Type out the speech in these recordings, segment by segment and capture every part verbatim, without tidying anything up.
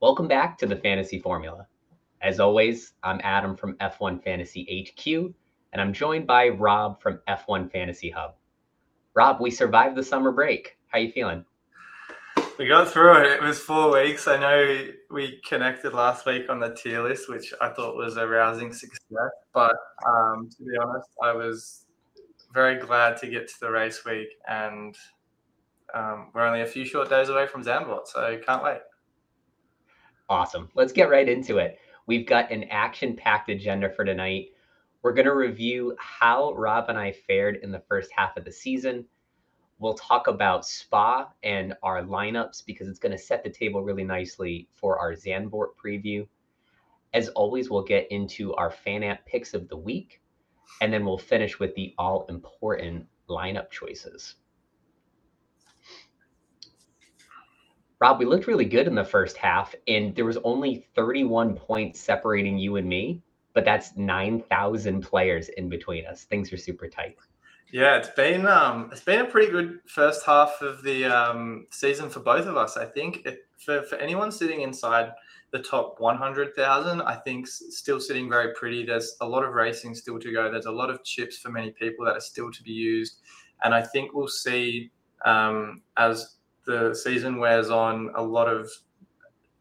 Welcome back to The Fantasy Formula. As always, I'm Adam from F one Fantasy H Q, and I'm joined by Rob from F one Fantasy Hub. Rob, we survived the summer break. How are you feeling? We got through it. It was four weeks. I know we connected last week on the tier list, which I thought was a rousing success. But um, to be honest, I was very glad to get to the race week, and um, we're only a few short days away from Zandvoort, so can't wait. Awesome. Let's get right into it. We've got an action-packed agenda for tonight. We're going to review how Rob and I fared in the first half of the season. We'll talk about Spa and our lineups because it's going to set the table really nicely for our Zandvoort preview. As always, we'll get into our FanAmp picks of the week, and then we'll finish with the all-important lineup choices. Rob, we looked really good in the first half, and there was only thirty-one points separating you and me, but that's nine thousand players in between us. Things are super tight. Yeah, it's been um, it's been a pretty good first half of the um, season for both of us, I think. It, for, for anyone sitting inside the top one hundred thousand, I think still sitting very pretty. There's a lot of racing still to go. There's a lot of chips for many people that are still to be used, and I think we'll see um, as – the season wears on, a lot of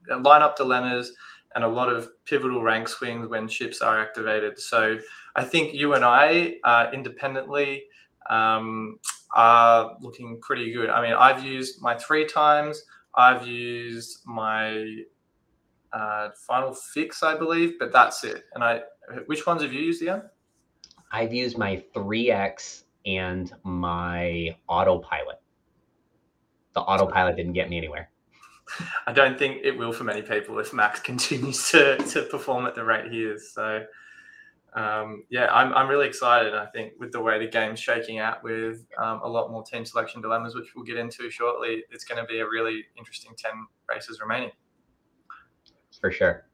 lineup dilemmas and a lot of pivotal rank swings when ships are activated. So I think you and I uh, independently um, are looking pretty good. I mean, I've used my three times. I've used my uh, final fix, I believe, but that's it. And I, which ones have you used, Ian? I've used my three X and my autopilot. The autopilot didn't get me anywhere. I don't think it will for many people if Max continues to, to perform at the rate he is. So, um, yeah, I'm I'm really excited. I think with the way the game's shaking out with um, a lot more team selection dilemmas, which we'll get into shortly, it's going to be a really interesting ten races remaining. For sure.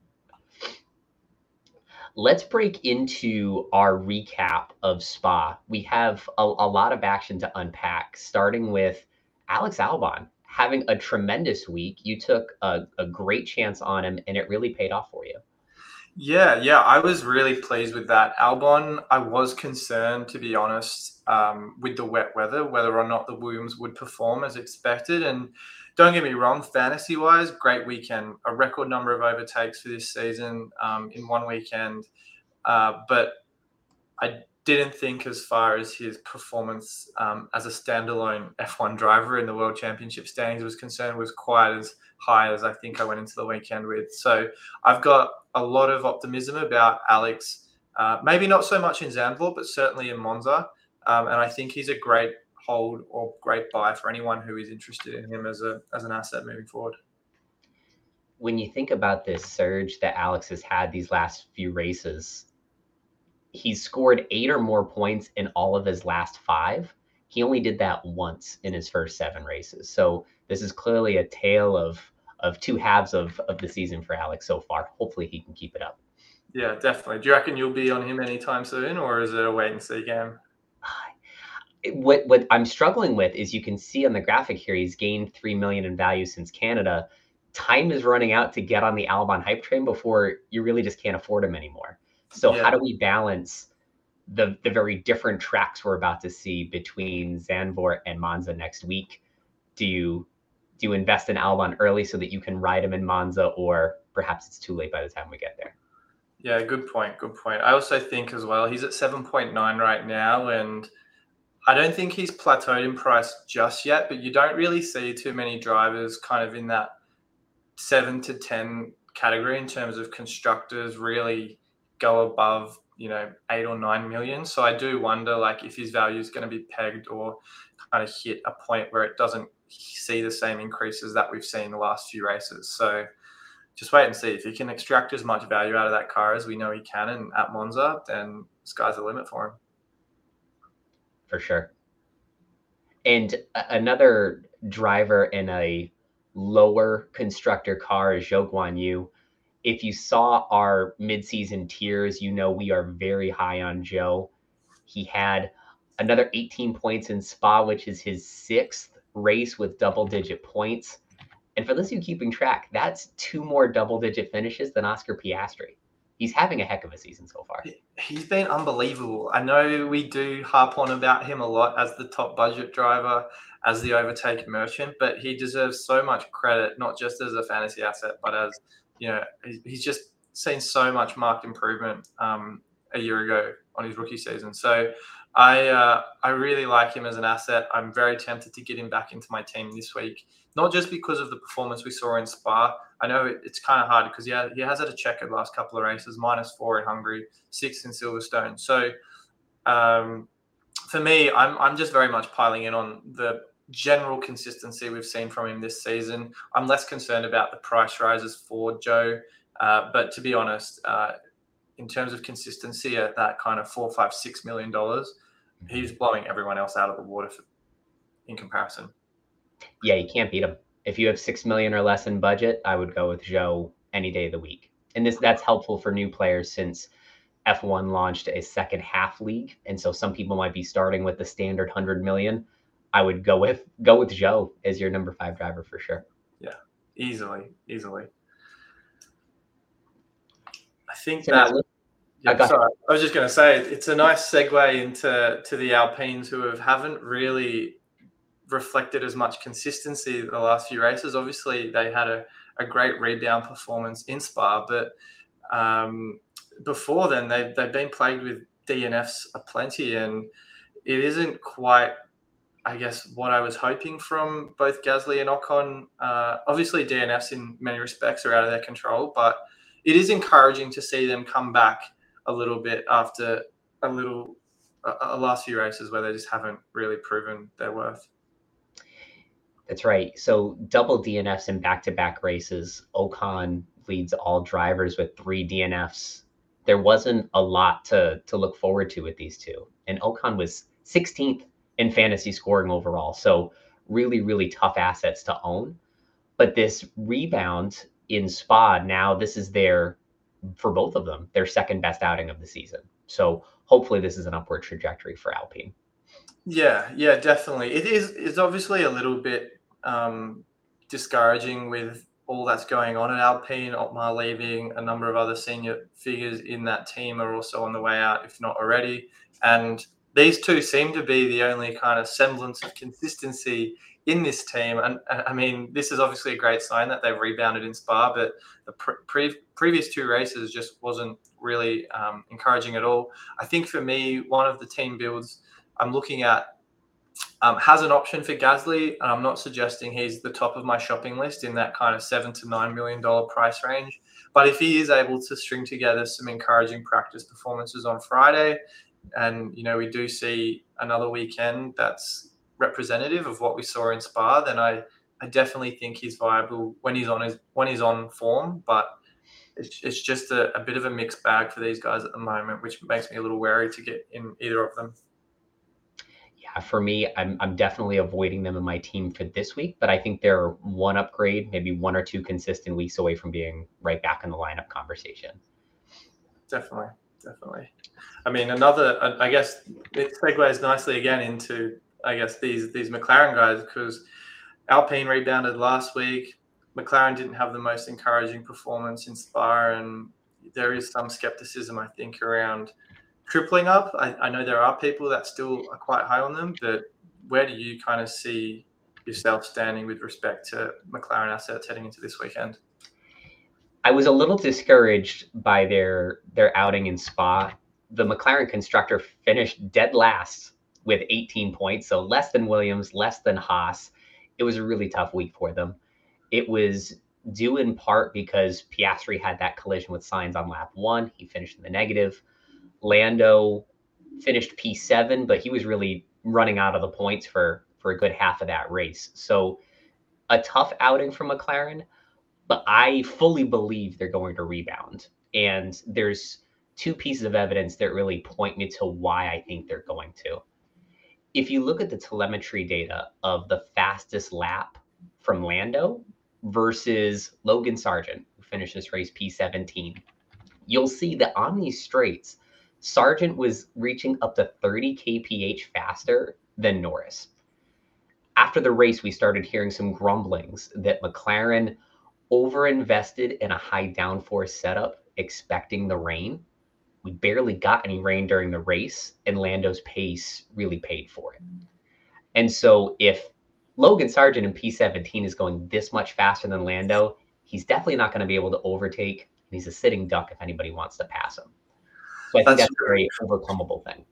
Let's break into our recap of Spa. We have a, a lot of action to unpack, starting with Alex Albon having a tremendous week. You took a, a great chance on him, and it really paid off for you. Yeah, yeah, I was really pleased with that. Albon, I was concerned, to be honest, um, with the wet weather, whether or not the Williams would perform as expected. And don't get me wrong, fantasy-wise, great weekend. A record number of overtakes for this season um, in one weekend. Uh, but I didn't think as far as his performance um, as a standalone F one driver in the World Championship standings was concerned was quite as high as I think I went into the weekend with. So I've got a lot of optimism about Alex, uh, maybe not so much in Zandvoort, but certainly in Monza. Um, and I think he's a great hold or great buy for anyone who is interested in him as a as an asset moving forward. When you think about this surge that Alex has had these last few races, he's scored eight or more points in all of his last five. He only did that once in his first seven races. So this is clearly a tale of of two halves of, of the season for Alex so far. Hopefully he can keep it up. Yeah, definitely. Do you reckon you'll be on him anytime soon, or is it a wait and see game? What, what I'm struggling with is you can see on the graphic here, he's gained three million dollars in value since Canada. Time is running out to get on the Albon hype train before you really just can't afford him anymore. So yeah. How do we balance the the very different tracks we're about to see between Zandvoort and Monza next week? Do you do you invest in Albon early so that you can ride him in Monza, or perhaps it's too late by the time we get there? Yeah, good point. Good point. I also think as well, he's at seven point nine right now, and I don't think he's plateaued in price just yet, but you don't really see too many drivers kind of in that seven to ten category in terms of constructors really go above, you know, eight or nine million. So I do wonder, like, if his value is going to be pegged or kind of hit a point where it doesn't see the same increases that we've seen the last few races. So just wait and see. If he can extract as much value out of that car as we know he can, and at Monza, then sky's the limit for him. For sure. And another driver in a lower constructor car is Zhou Guanyu. If you saw our midseason tiers, you know we are very high on Zhou. He had another eighteen points in Spa, which is his sixth race with double-digit points. And for those of you keeping track, that's two more double-digit finishes than Oscar Piastri. He's having a heck of a season so far. He's been unbelievable. I know we do harp on about him a lot as the top budget driver, as the overtake merchant, but he deserves so much credit, not just as a fantasy asset, but as, you know, he's just seen so much marked improvement um, a year ago on his rookie season. So I uh, I really like him as an asset. I'm very tempted to get him back into my team this week, not just because of the performance we saw in Spa. I know it, it's kind of hard because yeah, he has had a checkered last couple of races, minus four in Hungary, six in Silverstone. So um, for me, I'm I'm just very much piling in on the general consistency we've seen from him this season. I'm less concerned about the price rises for Zhou, uh, but to be honest, uh, in terms of consistency at that kind of four, five, six million dollars, he's blowing everyone else out of the water for, in comparison. Yeah, you can't beat him. If you have six million or less in budget, I would go with Zhou any day of the week. And this that's helpful for new players since F one launched a second half league, and so some people might be starting with the standard hundred million. I would go with go with Zhou as your number five driver for sure. Yeah, easily, easily. I think so that. Yeah, sorry. I was just going to say it's a nice segue into to the Alpines, who have, haven't really reflected as much consistency the last few races. Obviously, they had a, a great rebound performance in Spa, but um, before then, they've, they've been plagued with D N Fs aplenty, and it isn't quite, I guess, what I was hoping from both Gasly and Ocon. Uh, obviously, D N Fs in many respects are out of their control, but it is encouraging to see them come back a little bit after a little a, a last few races where they just haven't really proven their worth. That's right. So double D N Fs in back-to-back races. Ocon leads all drivers with three D N Fs. There wasn't a lot to to look forward to with these two. And Ocon was sixteenth in fantasy scoring overall. So really, really tough assets to own. But this rebound in Spa, now this is their, for both of them, their second best outing of the season. So hopefully this is an upward trajectory for Alpine. Yeah, yeah, definitely. It is. It's obviously a little bit Um, discouraging with all that's going on at Alpine, Ottmar leaving, a number of other senior figures in that team are also on the way out, if not already. And these two seem to be the only kind of semblance of consistency in this team. And, and I mean, this is obviously a great sign that they've rebounded in Spa, but the pre- pre- previous two races just wasn't really um, encouraging at all. I think for me, one of the team builds I'm looking at Um, has an option for Gasly, and I'm not suggesting he's the top of my shopping list in that kind of seven to nine million dollar price range. But if he is able to string together some encouraging practice performances on Friday, and you know we do see another weekend that's representative of what we saw in Spa, then I, I definitely think he's viable when he's on his when he's on form. But it's it's just a, a bit of a mixed bag for these guys at the moment, which makes me a little wary to get in either of them. For me, I'm I'm definitely avoiding them in my team for this week, but I think they're one upgrade, maybe one or two consistent weeks away from being right back in the lineup conversation. Definitely, definitely. I mean, another, I guess it segues nicely again into, I guess, these, these McLaren guys, because Alpine rebounded last week. McLaren didn't have the most encouraging performance in Spa, and there is some skepticism, I think, around tripling up. I, I know there are people that still are quite high on them, but where do you kind of see yourself standing with respect to McLaren assets heading into this weekend? I was a little discouraged by their their outing in Spa. The McLaren constructor finished dead last with eighteen points, so less than Williams, less than Haas. It was a really tough week for them. It was due in part because Piastri had that collision with Sainz on lap one. He finished in the negative. Lando finished P seven, but he was really running out of the points for, for a good half of that race. So a tough outing for McLaren, but I fully believe they're going to rebound. And there's two pieces of evidence that really point me to why I think they're going to. If you look at the telemetry data of the fastest lap from Lando versus Logan Sargeant, who finished this race P seventeen, you'll see that on these straights, Sargeant was reaching up to thirty kph faster than Norris. after the race, we started hearing some grumblings that McLaren overinvested in a high downforce setup, expecting the rain. We barely got any rain during the race, and Lando's pace really paid for it. And so if Logan Sargeant in P seventeen is going this much faster than Lando, he's definitely not going to be able to overtake, and he's a sitting duck if anybody wants to pass him. So I think that's, that's a very overcomable thing.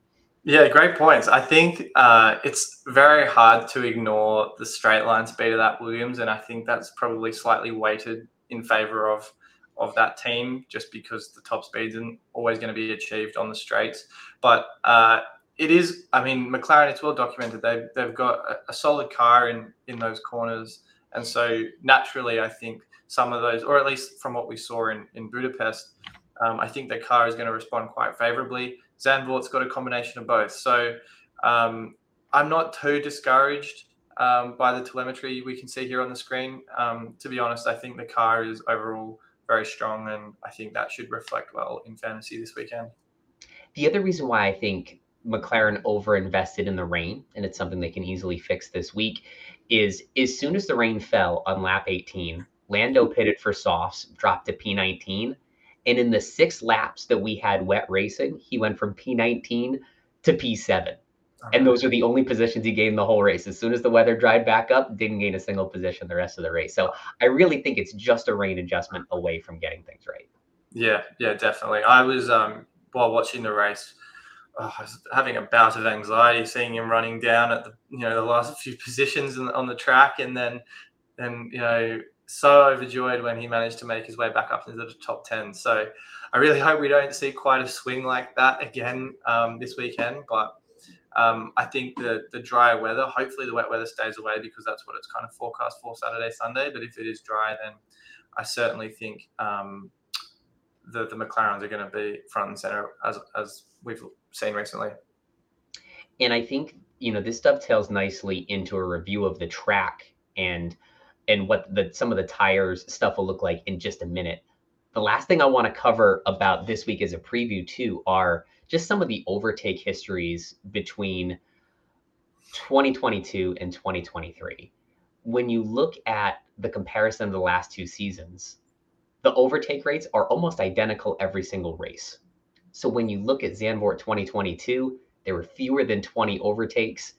Yeah, great points. I think uh, it's very hard to ignore the straight line speed of that Williams, and I think that's probably slightly weighted in favor of of that team just because the top speed isn't always going to be achieved on the straights. But uh, it is, I mean, McLaren, it's well documented. They've, they've got a, a solid car in, in those corners. And so naturally, I think some of those, or at least from what we saw in, in Budapest, um, I think their car is going to respond quite favorably. Zandvoort's got a combination of both. So um, I'm not too discouraged um, by the telemetry we can see here on the screen. Um, to be honest, I think the car is overall very strong, and I think that should reflect well in fantasy this weekend. The other reason why I think McLaren overinvested in the rain, and it's something they can easily fix this week, is as soon as the rain fell on lap eighteen, Lando pitted for softs, dropped to P nineteen, and in the six laps that we had wet racing, he went from P nineteen to P seven. And those are the only positions he gained the whole race. As soon as the weather dried back up, didn't gain a single position the rest of the race. So I really think it's just a rain adjustment away from getting things right. Yeah, yeah, definitely. I was, um, while watching the race, oh, I was having a bout of anxiety, seeing him running down at the, you know, the last few positions in, on the track. And then, then, you know, so overjoyed when he managed to make his way back up into the top ten. So I really hope we don't see quite a swing like that again um, this weekend, but Um, I think the, the dry weather, hopefully the wet weather stays away because that's what it's kind of forecast for Saturday, Sunday. But if it is dry, then I certainly think um, the, the McLarens are going to be front and center as, as we've seen recently. And I think, you know, this dovetails nicely into a review of the track and and what the some of the tires stuff will look like in just a minute. The last thing I want to cover about this week as a preview too are just some of the overtake histories between twenty twenty-two and twenty twenty-three. When you look at the comparison of the last two seasons, the overtake rates are almost identical every single race. So when you look at Zandvoort twenty twenty-two, there were fewer than twenty overtakes.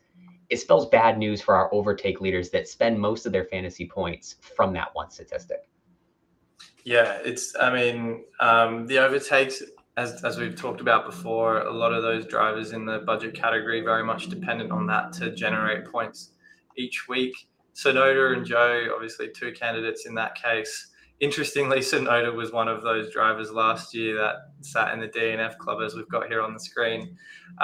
It spells bad news for our overtake leaders that spend most of their fantasy points from that one statistic. Yeah, it's, I mean, um, the overtakes, As as we've talked about before, a lot of those drivers in the budget category very much dependent on that to generate points each week. Tsunoda and Zhou, obviously two candidates in that case. Interestingly, Tsunoda was one of those drivers last year that sat in the D N F club as we've got here on the screen.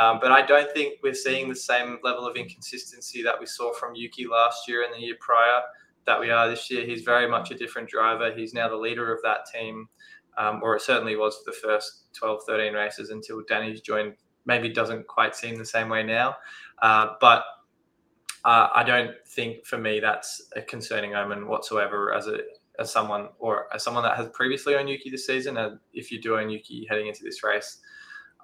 Um, but I don't think we're seeing the same level of inconsistency that we saw from Yuki last year and the year prior that we are this year. He's very much a different driver. He's now the leader of that team. Um, or it certainly was for the first twelve, thirteen races until Danny's joined. Maybe doesn't quite seem the same way now. Uh, but uh, I don't think for me that's a concerning omen whatsoever as a as someone or as someone that has previously owned Yuki this season. And if you do own Yuki heading into this race,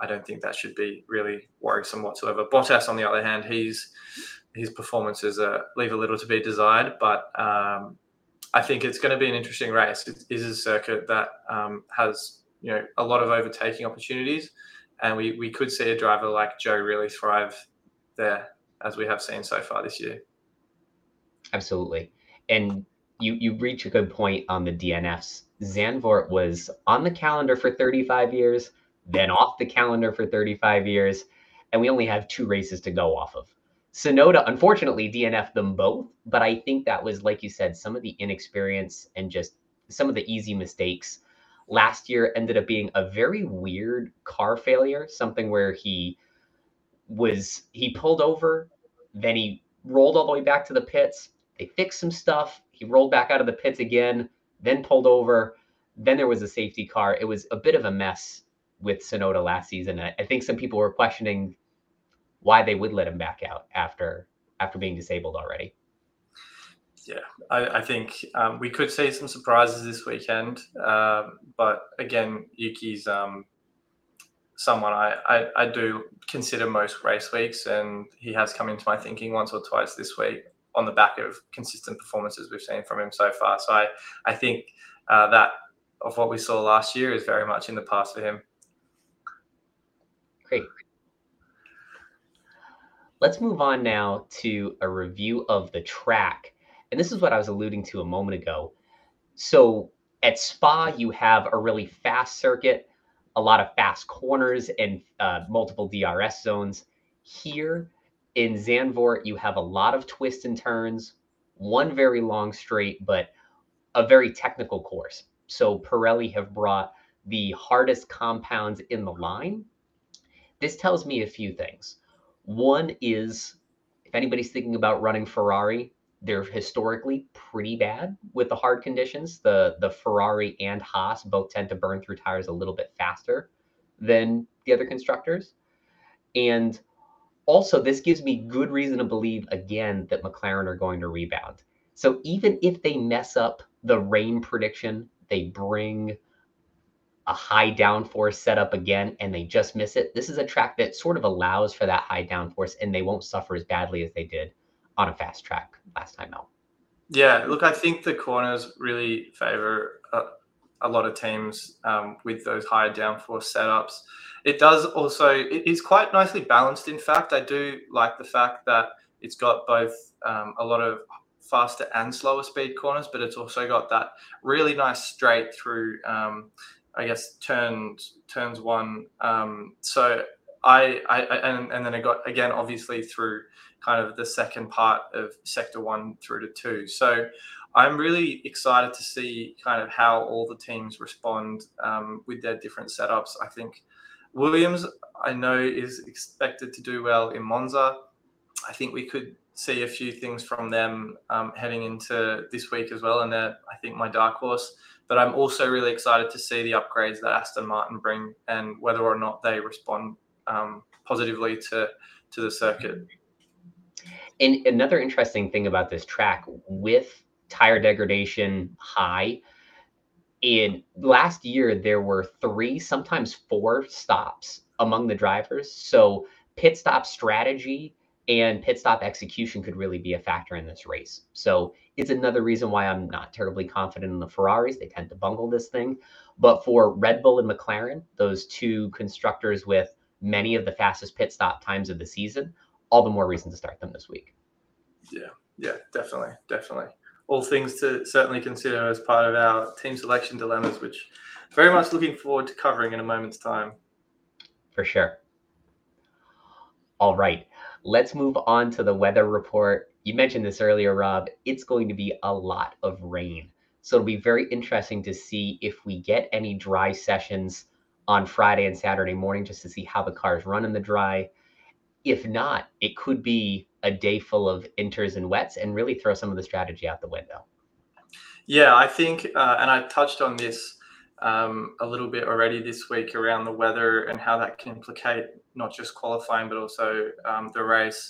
I don't think that should be really worrisome whatsoever. Bottas, on the other hand, he's, his performances uh, leave a little to be desired, but um I think it's going to be an interesting race. It is a circuit that um, has, you know, a lot of overtaking opportunities, and we, we could see a driver like Zhou really thrive there, as we have seen so far this year. Absolutely. And you, you reach a good point on the D N Fs. Zandvoort was on the calendar for thirty-five years, then off the calendar for thirty-five years, and we only have two races to go off of. Tsunoda, unfortunately, D N F'd them both, but I think that was, like you said, some of the inexperience and just some of the easy mistakes. Last year ended up being a very weird car failure, something where he was, he pulled over, then he rolled all the way back to the pits. They fixed some stuff. He rolled back out of the pits again, then pulled over. Then there was a safety car. It was a bit of a mess with Tsunoda last season. I think some people were questioning why they would let him back out after after being disabled already. Yeah, I, I think um, we could see some surprises this weekend. Uh, but again, Yuki's um, someone I, I, I do consider most race weeks, and he has come into my thinking once or twice this week on the back of consistent performances we've seen from him so far. So I, I think uh, that of what we saw last year is very much in the past for him. Great. Let's move on now to a review of the track. And this is what I was alluding to a moment ago. So at Spa, you have a really fast circuit, a lot of fast corners and uh, multiple D R S zones. Here in Zandvoort, you have a lot of twists and turns, one very long straight, but a very technical course. So Pirelli have brought the hardest compounds in the line. This tells me a few things. One is, if anybody's thinking about running Ferrari, they're historically pretty bad with the hard conditions. The, the Ferrari and Haas both tend to burn through tires a little bit faster than the other constructors. And also, this gives me good reason to believe, again, that McLaren are going to rebound. So even if they mess up the rain prediction, they bring a high downforce setup again, and they just miss it. This is a track that sort of allows for that high downforce, and they won't suffer as badly as they did on a fast track last time out. Yeah, look, I think the corners really favor a, a lot of teams um, with those high downforce setups. It does also, it is quite nicely balanced, in fact. I do like the fact that it's got both um, a lot of faster and slower speed corners, but it's also got that really nice straight through um, I guess turns turns one. Um, so I, I and, and then I got again obviously through kind of the second part of sector one through to two. So I'm really excited to see kind of how all the teams respond um, with their different setups. I think Williams, I know, is expected to do well in Monza. I think we could see a few things from them um, heading into this week as well, and they're, I think, my dark horse. But I'm also really excited to see the upgrades that Aston Martin bring and whether or not they respond um, positively to, to the circuit. And another interesting thing about this track, with tire degradation high, in last year there were three, sometimes four stops among the drivers. So pit stop strategy and pit stop execution could really be a factor in this race. So it's another reason why I'm not terribly confident in the Ferraris. They tend to bungle this thing. But for Red Bull and McLaren, those two constructors with many of the fastest pit stop times of the season, all the more reason to start them this week. Yeah, yeah, definitely, definitely. All things to certainly consider as part of our team selection dilemmas, which very much looking forward to covering in a moment's time. For sure. All right. Let's move on to the weather report. You mentioned this earlier, Rob. It's going to be a lot of rain. So it'll be very interesting to see if we get any dry sessions on Friday and Saturday morning, just to see how the cars run in the dry. If not, it could be a day full of inters and wets and really throw some of the strategy out the window. Yeah, I think, uh, and I touched on this Um, a little bit already this week around the weather and how that can implicate not just qualifying, but also um, the race.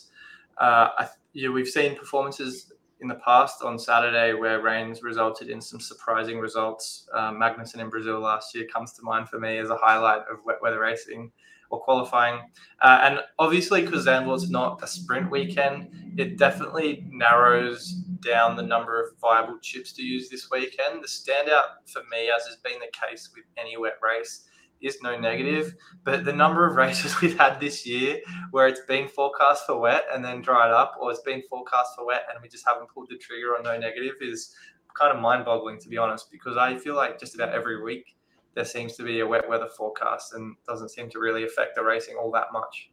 Uh, I, you know, we've seen performances in the past on Saturday where rains resulted in some surprising results. Uh, Magnussen in Brazil last year comes to mind for me as a highlight of wet weather racing or qualifying. Uh, and obviously, because Zandvoort's not a sprint weekend, it definitely narrows down the number of viable chips to use this weekend. The standout for me, as has been the case with any wet race, is no negative, but the number of races we've had this year where it's been forecast for wet and then dried up, or it's been forecast for wet and we just haven't pulled the trigger on no negative, is kind of mind-boggling, to be honest, because I feel like just about every week there seems to be a wet weather forecast and doesn't seem to really affect the racing all that much.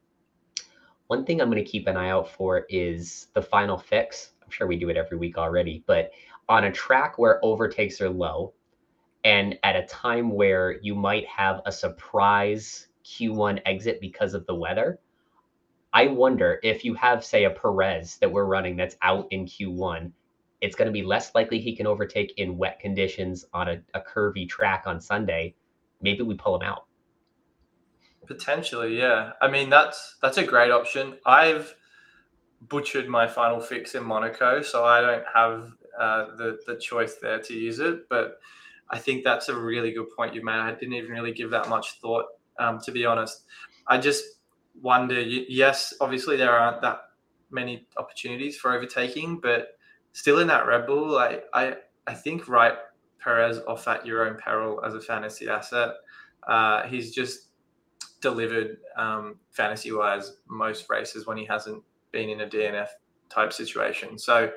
One thing I'm going to keep an eye out for is the final fix. I'm sure we do it every week already, but on a track where overtakes are low and at a time where you might have a surprise Q one exit because of the weather, I wonder if you have, say, a Perez that we're running that's out in Q one, it's going to be less likely he can overtake in wet conditions on a, a curvy track on Sunday. Maybe we pull him out. Potentially, yeah. I mean, that's that's a great option. I've butchered my final fix in Monaco, so I don't have uh, the the choice there to use it. But I think that's a really good point you made. I didn't even really give that much thought, um, to be honest. I just wonder. Yes, obviously there aren't that many opportunities for overtaking, but still in that Red Bull, I I, I think write Perez off at your own peril as a fantasy asset. Uh, he's just delivered um, fantasy-wise most races when he hasn't been in a D N F type situation. So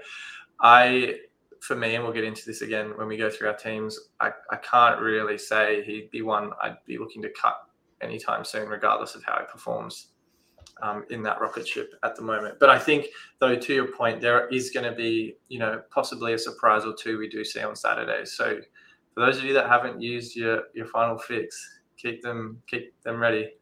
I, for me, and we'll get into this again when we go through our teams, I, I can't really say he'd be one I'd be looking to cut anytime soon, regardless of how he performs um, in that rocket ship at the moment. But I think, though, to your point, there is going to be, you know, possibly a surprise or two we do see on Saturday. So for those of you that haven't used your, your final fix, keep them keep them ready.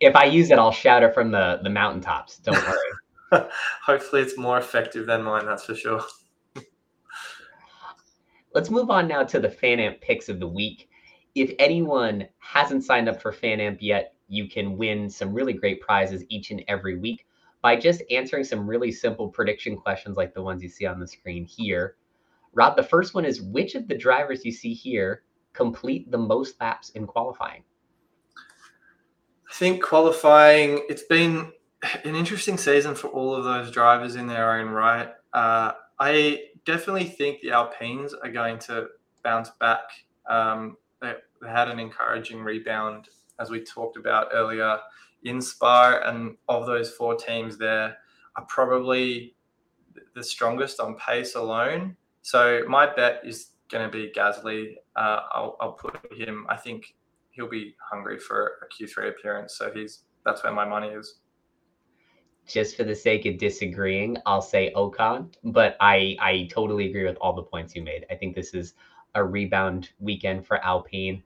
If I use it, I'll shout it from the, the mountaintops. Don't worry. Hopefully it's more effective than mine, that's for sure. Let's move on now to the FanAmp picks of the week. If anyone hasn't signed up for FanAmp yet, you can win some really great prizes each and every week by just answering some really simple prediction questions like the ones you see on the screen here. Rob, the first one is, which of the drivers you see here complete the most laps in qualifying? I think qualifying, it's been an interesting season for all of those drivers in their own right. Uh, I definitely think the Alpines are going to bounce back. Um, they, they had an encouraging rebound, as we talked about earlier, in Spa, and of those four teams there are probably the strongest on pace alone. So my bet is going to be Gasly. Uh, I'll, I'll put him, I think he'll be hungry for a Q three appearance. So he's that's where my money is. Just for the sake of disagreeing, I'll say Ocon, but I, I totally agree with all the points you made. I think this is a rebound weekend for Alpine.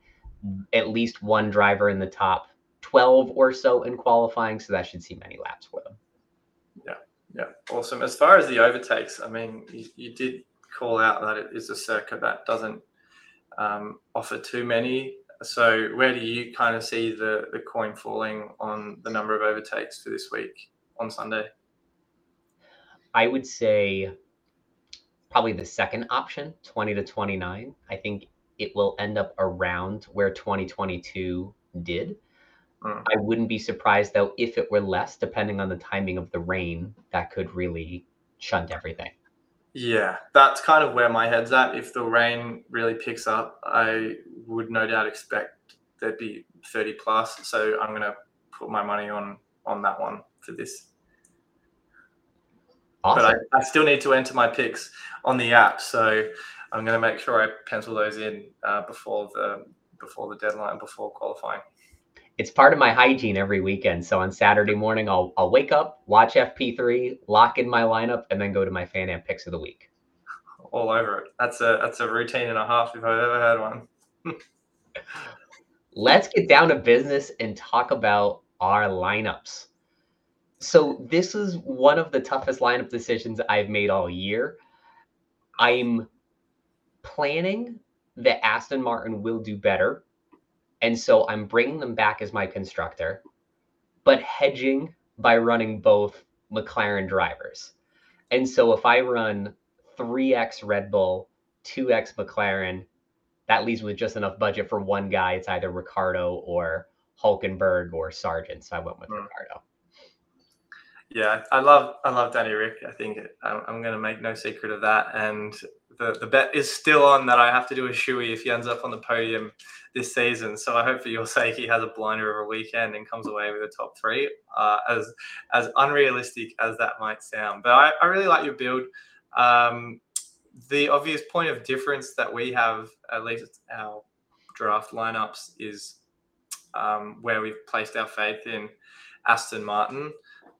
At least one driver in the top twelve or so in qualifying, so that should see many laps for them. Yeah, yeah, awesome. As far as the overtakes, I mean, you, you did call out that it is a circuit that doesn't um, offer too many. So where do you kind of see the, the coin falling on the number of overtakes for this week on Sunday? I would say probably the second option, twenty to twenty-nine. I think it will end up around where twenty twenty-two did. Mm. I wouldn't be surprised, though, if it were less, depending on the timing of the rain, that could really shunt everything. Yeah, that's kind of where my head's at. If the rain really picks up, I would no doubt expect there'd be thirty plus. So I'm going to put my money on on that one for this. Awesome. But I, I still need to enter my picks on the app. So I'm going to make sure I pencil those in uh, before the before the deadline, before qualifying. It's part of my hygiene every weekend. So on Saturday morning, I'll I'll wake up, watch F P three, lock in my lineup, and then go to my FanAmp picks of the week. All over it. That's a that's a routine and a half if I've ever had one. Let's get down to business and talk about our lineups. So this is one of the toughest lineup decisions I've made all year. I'm planning that Aston Martin will do better. And so I'm bringing them back as my constructor, but hedging by running both McLaren drivers. And so if I run three x Red Bull, two x McLaren, that leaves with just enough budget for one guy. It's either Ricardo or Hulkenberg or Sargeant. So I went with mm. Ricardo. Yeah, I love I love Danny Rick. I think it, I'm, I'm going to make no secret of that. And the, the bet is still on that I have to do a shoey if he ends up on the podium this season. So I hope for your sake he has a blinder of a weekend and comes away with a top three, uh, as as unrealistic as that might sound. But I, I really like your build. Um, the obvious point of difference that we have, at least our draft lineups, is um, where we've placed our faith in Aston Martin.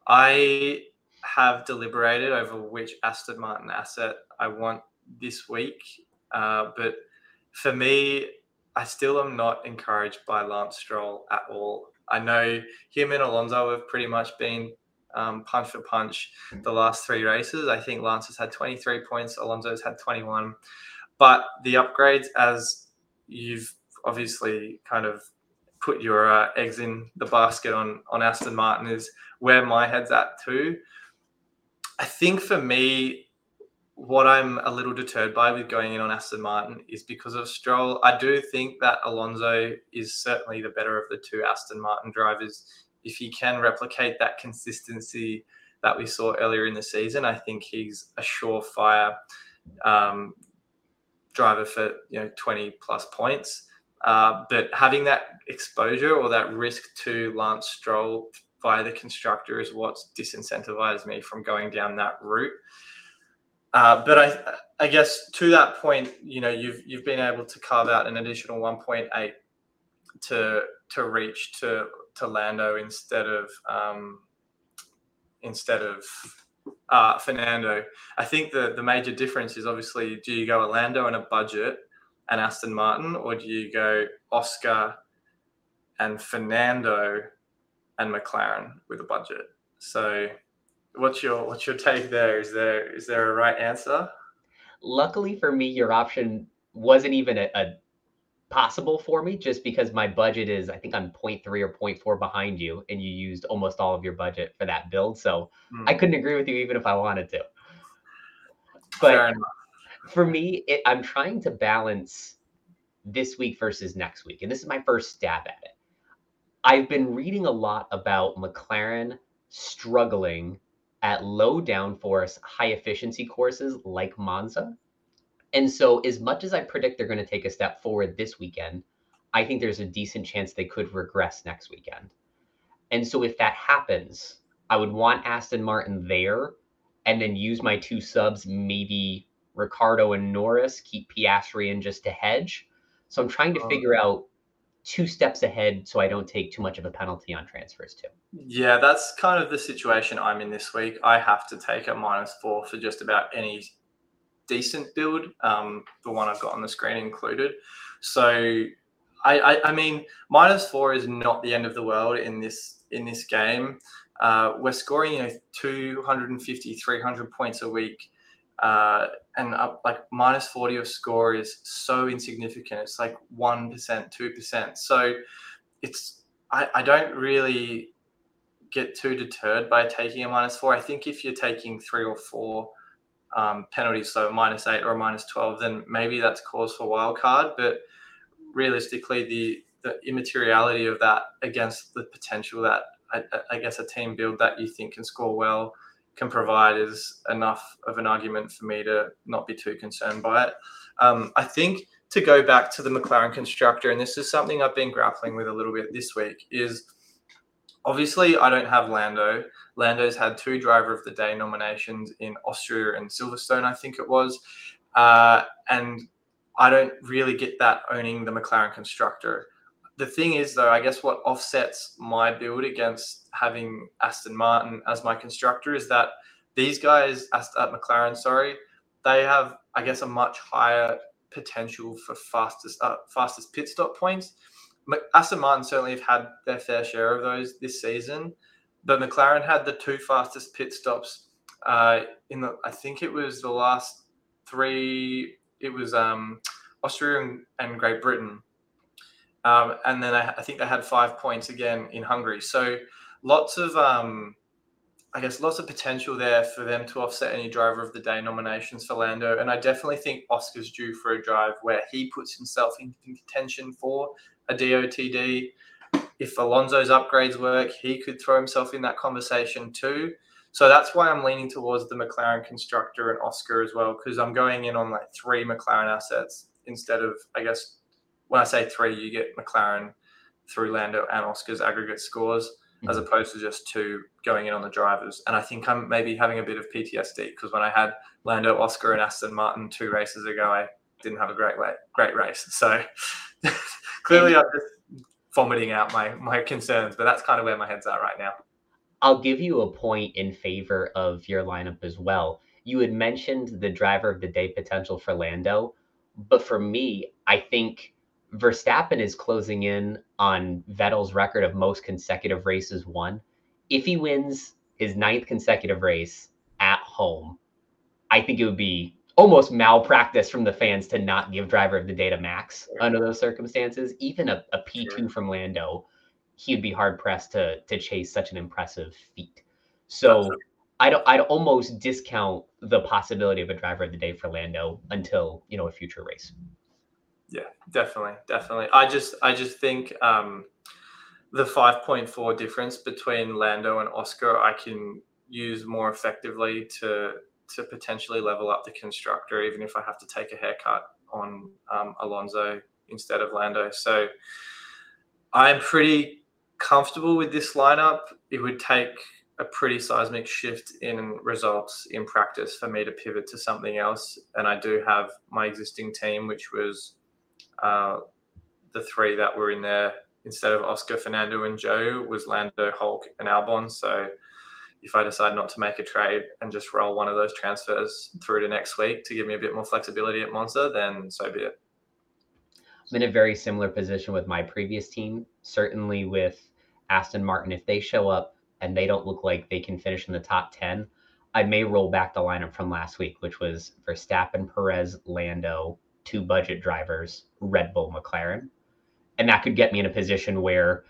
I have deliberated over which Aston Martin asset I want this week. Uh, but for me, I still am not encouraged by Lance Stroll at all. I know him and Alonso have pretty much been um, punch for punch the last three races. I think Lance has had twenty-three points. Alonso's had twenty-one. But the upgrades, as you've obviously kind of put your uh, eggs in the basket on, on Aston Martin, is where my head's at too. I think for me, what I'm a little deterred by with going in on Aston Martin is because of Stroll. I do think that Alonso is certainly the better of the two Aston Martin drivers. If he can replicate that consistency that we saw earlier in the season. I think he's a surefire um, driver for, you know, twenty plus points. Uh, but having that exposure or that risk to Lance Stroll via the constructor is what's disincentivized me from going down that route. Uh, but I, I guess to that point, you know, you've you've been able to carve out an additional one point eight to to reach to to Lando instead of um, instead of uh, Fernando. I think the the major difference is obviously, do you go a Lando and a budget and Aston Martin, or do you go Oscar and Fernando and McLaren with a budget? So what's your what's your take there? Is there is there a right answer? Luckily for me, your option wasn't even a, a possible for me, just because my budget is, I think I'm zero point three or zero point four behind you, and you used almost all of your budget for that build. So mm. I couldn't agree with you even if I wanted to. But Fair enough. For me, it, I'm trying to balance this week versus next week. And this is my first stab at it. I've been reading a lot about McLaren struggling at low downforce, high efficiency courses like Monza. And so as much as I predict they're going to take a step forward this weekend, I think there's a decent chance they could regress next weekend. And so if that happens, I would want Aston Martin there and then use my two subs, maybe Ricardo and Norris, keep Piastri in just to hedge. So I'm trying to oh. figure out two steps ahead so I don't take too much of a penalty on transfers too. Yeah, that's kind of the situation I'm in this week. I have to take a minus four for just about any decent build, um, the one I've got on the screen included. So I, I, I mean, minus four is not the end of the world in this in this game. Uh, we're scoring, you know, two fifty, three hundred points a week. Uh, and up, like minus forty of score is so insignificant. It's like one percent, two percent. So it's, I, I don't really get too deterred by taking a minus four. I think if you're taking three or four um, penalties, so a minus eight or a minus twelve, then maybe that's cause for wild card. But realistically, the, the immateriality of that against the potential that I, I guess a team build that you think can score well can provide is enough of an argument for me to not be too concerned by it. Um, I think to go back to the McLaren constructor, and this is something I've been grappling with a little bit this week, is obviously I don't have Lando. Lando's had two driver of the day nominations in Austria and Silverstone, I think it was. Uh, and I don't really get that owning the McLaren constructor. The thing is, though, I guess what offsets my build against having Aston Martin as my constructor is that these guys at McLaren, sorry, they have, I guess, a much higher potential for fastest uh, fastest pit stop points. Aston Martin certainly have had their fair share of those this season, but McLaren had the two fastest pit stops uh, in the, I think it was the last three, it was um, Austria and, and Great Britain. Um, and then I, I think they had five points again in Hungary. So lots of, um, I guess, lots of potential there for them to offset any driver of the day nominations for Lando. And I definitely think Oscar's due for a drive where he puts himself in, in contention for a D O T D. If Alonso's upgrades work, he could throw himself in that conversation too. So that's why I'm leaning towards the McLaren constructor and Oscar as well, because I'm going in on like three McLaren assets instead of, I guess, when I say three, you get McLaren through Lando and Oscar's aggregate scores, mm-hmm. as opposed to just two going in on the drivers. And I think I'm maybe having a bit of P T S D because when I had Lando, Oscar, and Aston Martin two races ago, I didn't have a great great race. So clearly I'm just vomiting out my, my concerns, but that's kind of where my head's at right now. I'll give you a point in favor of your lineup as well. You had mentioned the driver of the day potential for Lando, but for me, I think Verstappen is closing in on Vettel's record of most consecutive races won. If he wins his ninth consecutive race at home, I think it would be almost malpractice from the fans to not give driver of the day to Max under those circumstances. Even a, a P two from Lando, he'd be hard pressed to to chase such an impressive feat. So I'd, I'd almost discount the possibility of a driver of the day for Lando until, you know, a future race. Yeah, definitely, definitely. I just, I just think um, the five point four difference between Lando and Oscar, I can use more effectively to to potentially level up the constructor, even if I have to take a haircut on um, Alonso instead of Lando. So I'm pretty comfortable with this lineup. It would take a pretty seismic shift in results in practice for me to pivot to something else. And I do have my existing team, which was uh, the three that were in there instead of Oscar, Fernando and Zhou, was Lando, Hulk and Albon. So if I decide not to make a trade and just roll one of those transfers through to next week to give me a bit more flexibility at Monza, then so be it. I'm in a very similar position with my previous team, certainly with Aston Martin. If they show up and they don't look like they can finish in the top ten, I may roll back the lineup from last week, which was Verstappen, Perez, Lando, two budget drivers, Red Bull, McLaren. And that could get me in a position where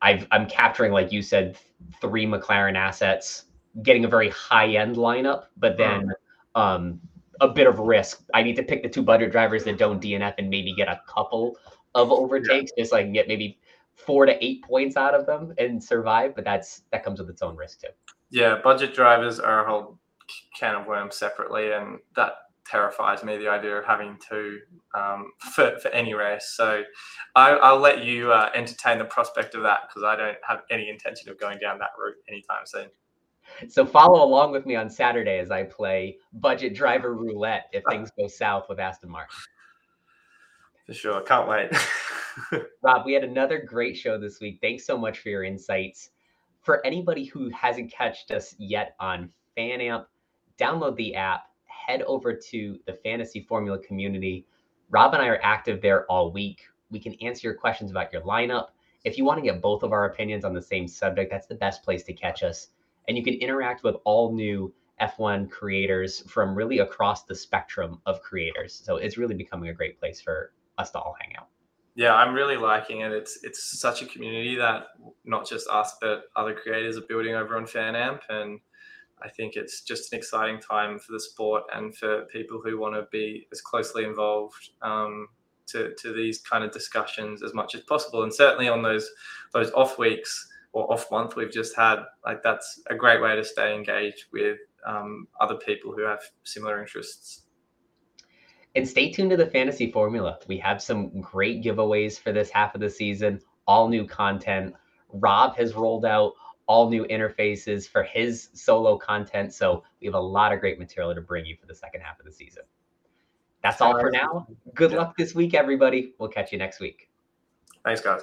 I've, I'm capturing, like you said, three McLaren assets, getting a very high-end lineup, but then um, a bit of risk. I need to pick the two budget drivers that don't D N F and maybe get a couple of overtakes, yeah. just so I can get maybe four to eight points out of them and survive, but that's that comes with its own risk too. Yeah, budget drivers are a whole can of worms separately, and that terrifies me, the idea of having two um, for, for any race. So I, I'll let you uh, entertain the prospect of that, because I don't have any intention of going down that route anytime soon. So follow along with me on Saturday as I play budget driver roulette if things go south with Aston Martin. For sure. Can't wait. Rob, we had another great show this week. Thanks so much for your insights. For anybody who hasn't catched us yet on FanAmp, download the app. Head over to the Fantasy Formula community. Rob and I are active there all week. We can answer your questions about your lineup. If you want to get both of our opinions on the same subject, that's the best place to catch us. And you can interact with all new F one creators from really across the spectrum of creators. So it's really becoming a great place for us to all hang out. Yeah, I'm really liking it. It's it's such a community that not just us, but other creators are building over on FanAmp. And I think it's just an exciting time for the sport and for people who want to be as closely involved um, to, to these kind of discussions as much as possible. And certainly on those those off weeks or off month we've just had, like that's a great way to stay engaged with um, other people who have similar interests. And stay tuned to the Fantasy Formula. We have some great giveaways for this half of the season, all new content. Rob has rolled out all new interfaces for his solo content. So we have a lot of great material to bring you for the second half of the season. That's all for now. Good luck this week, everybody. We'll catch you next week. Thanks, guys.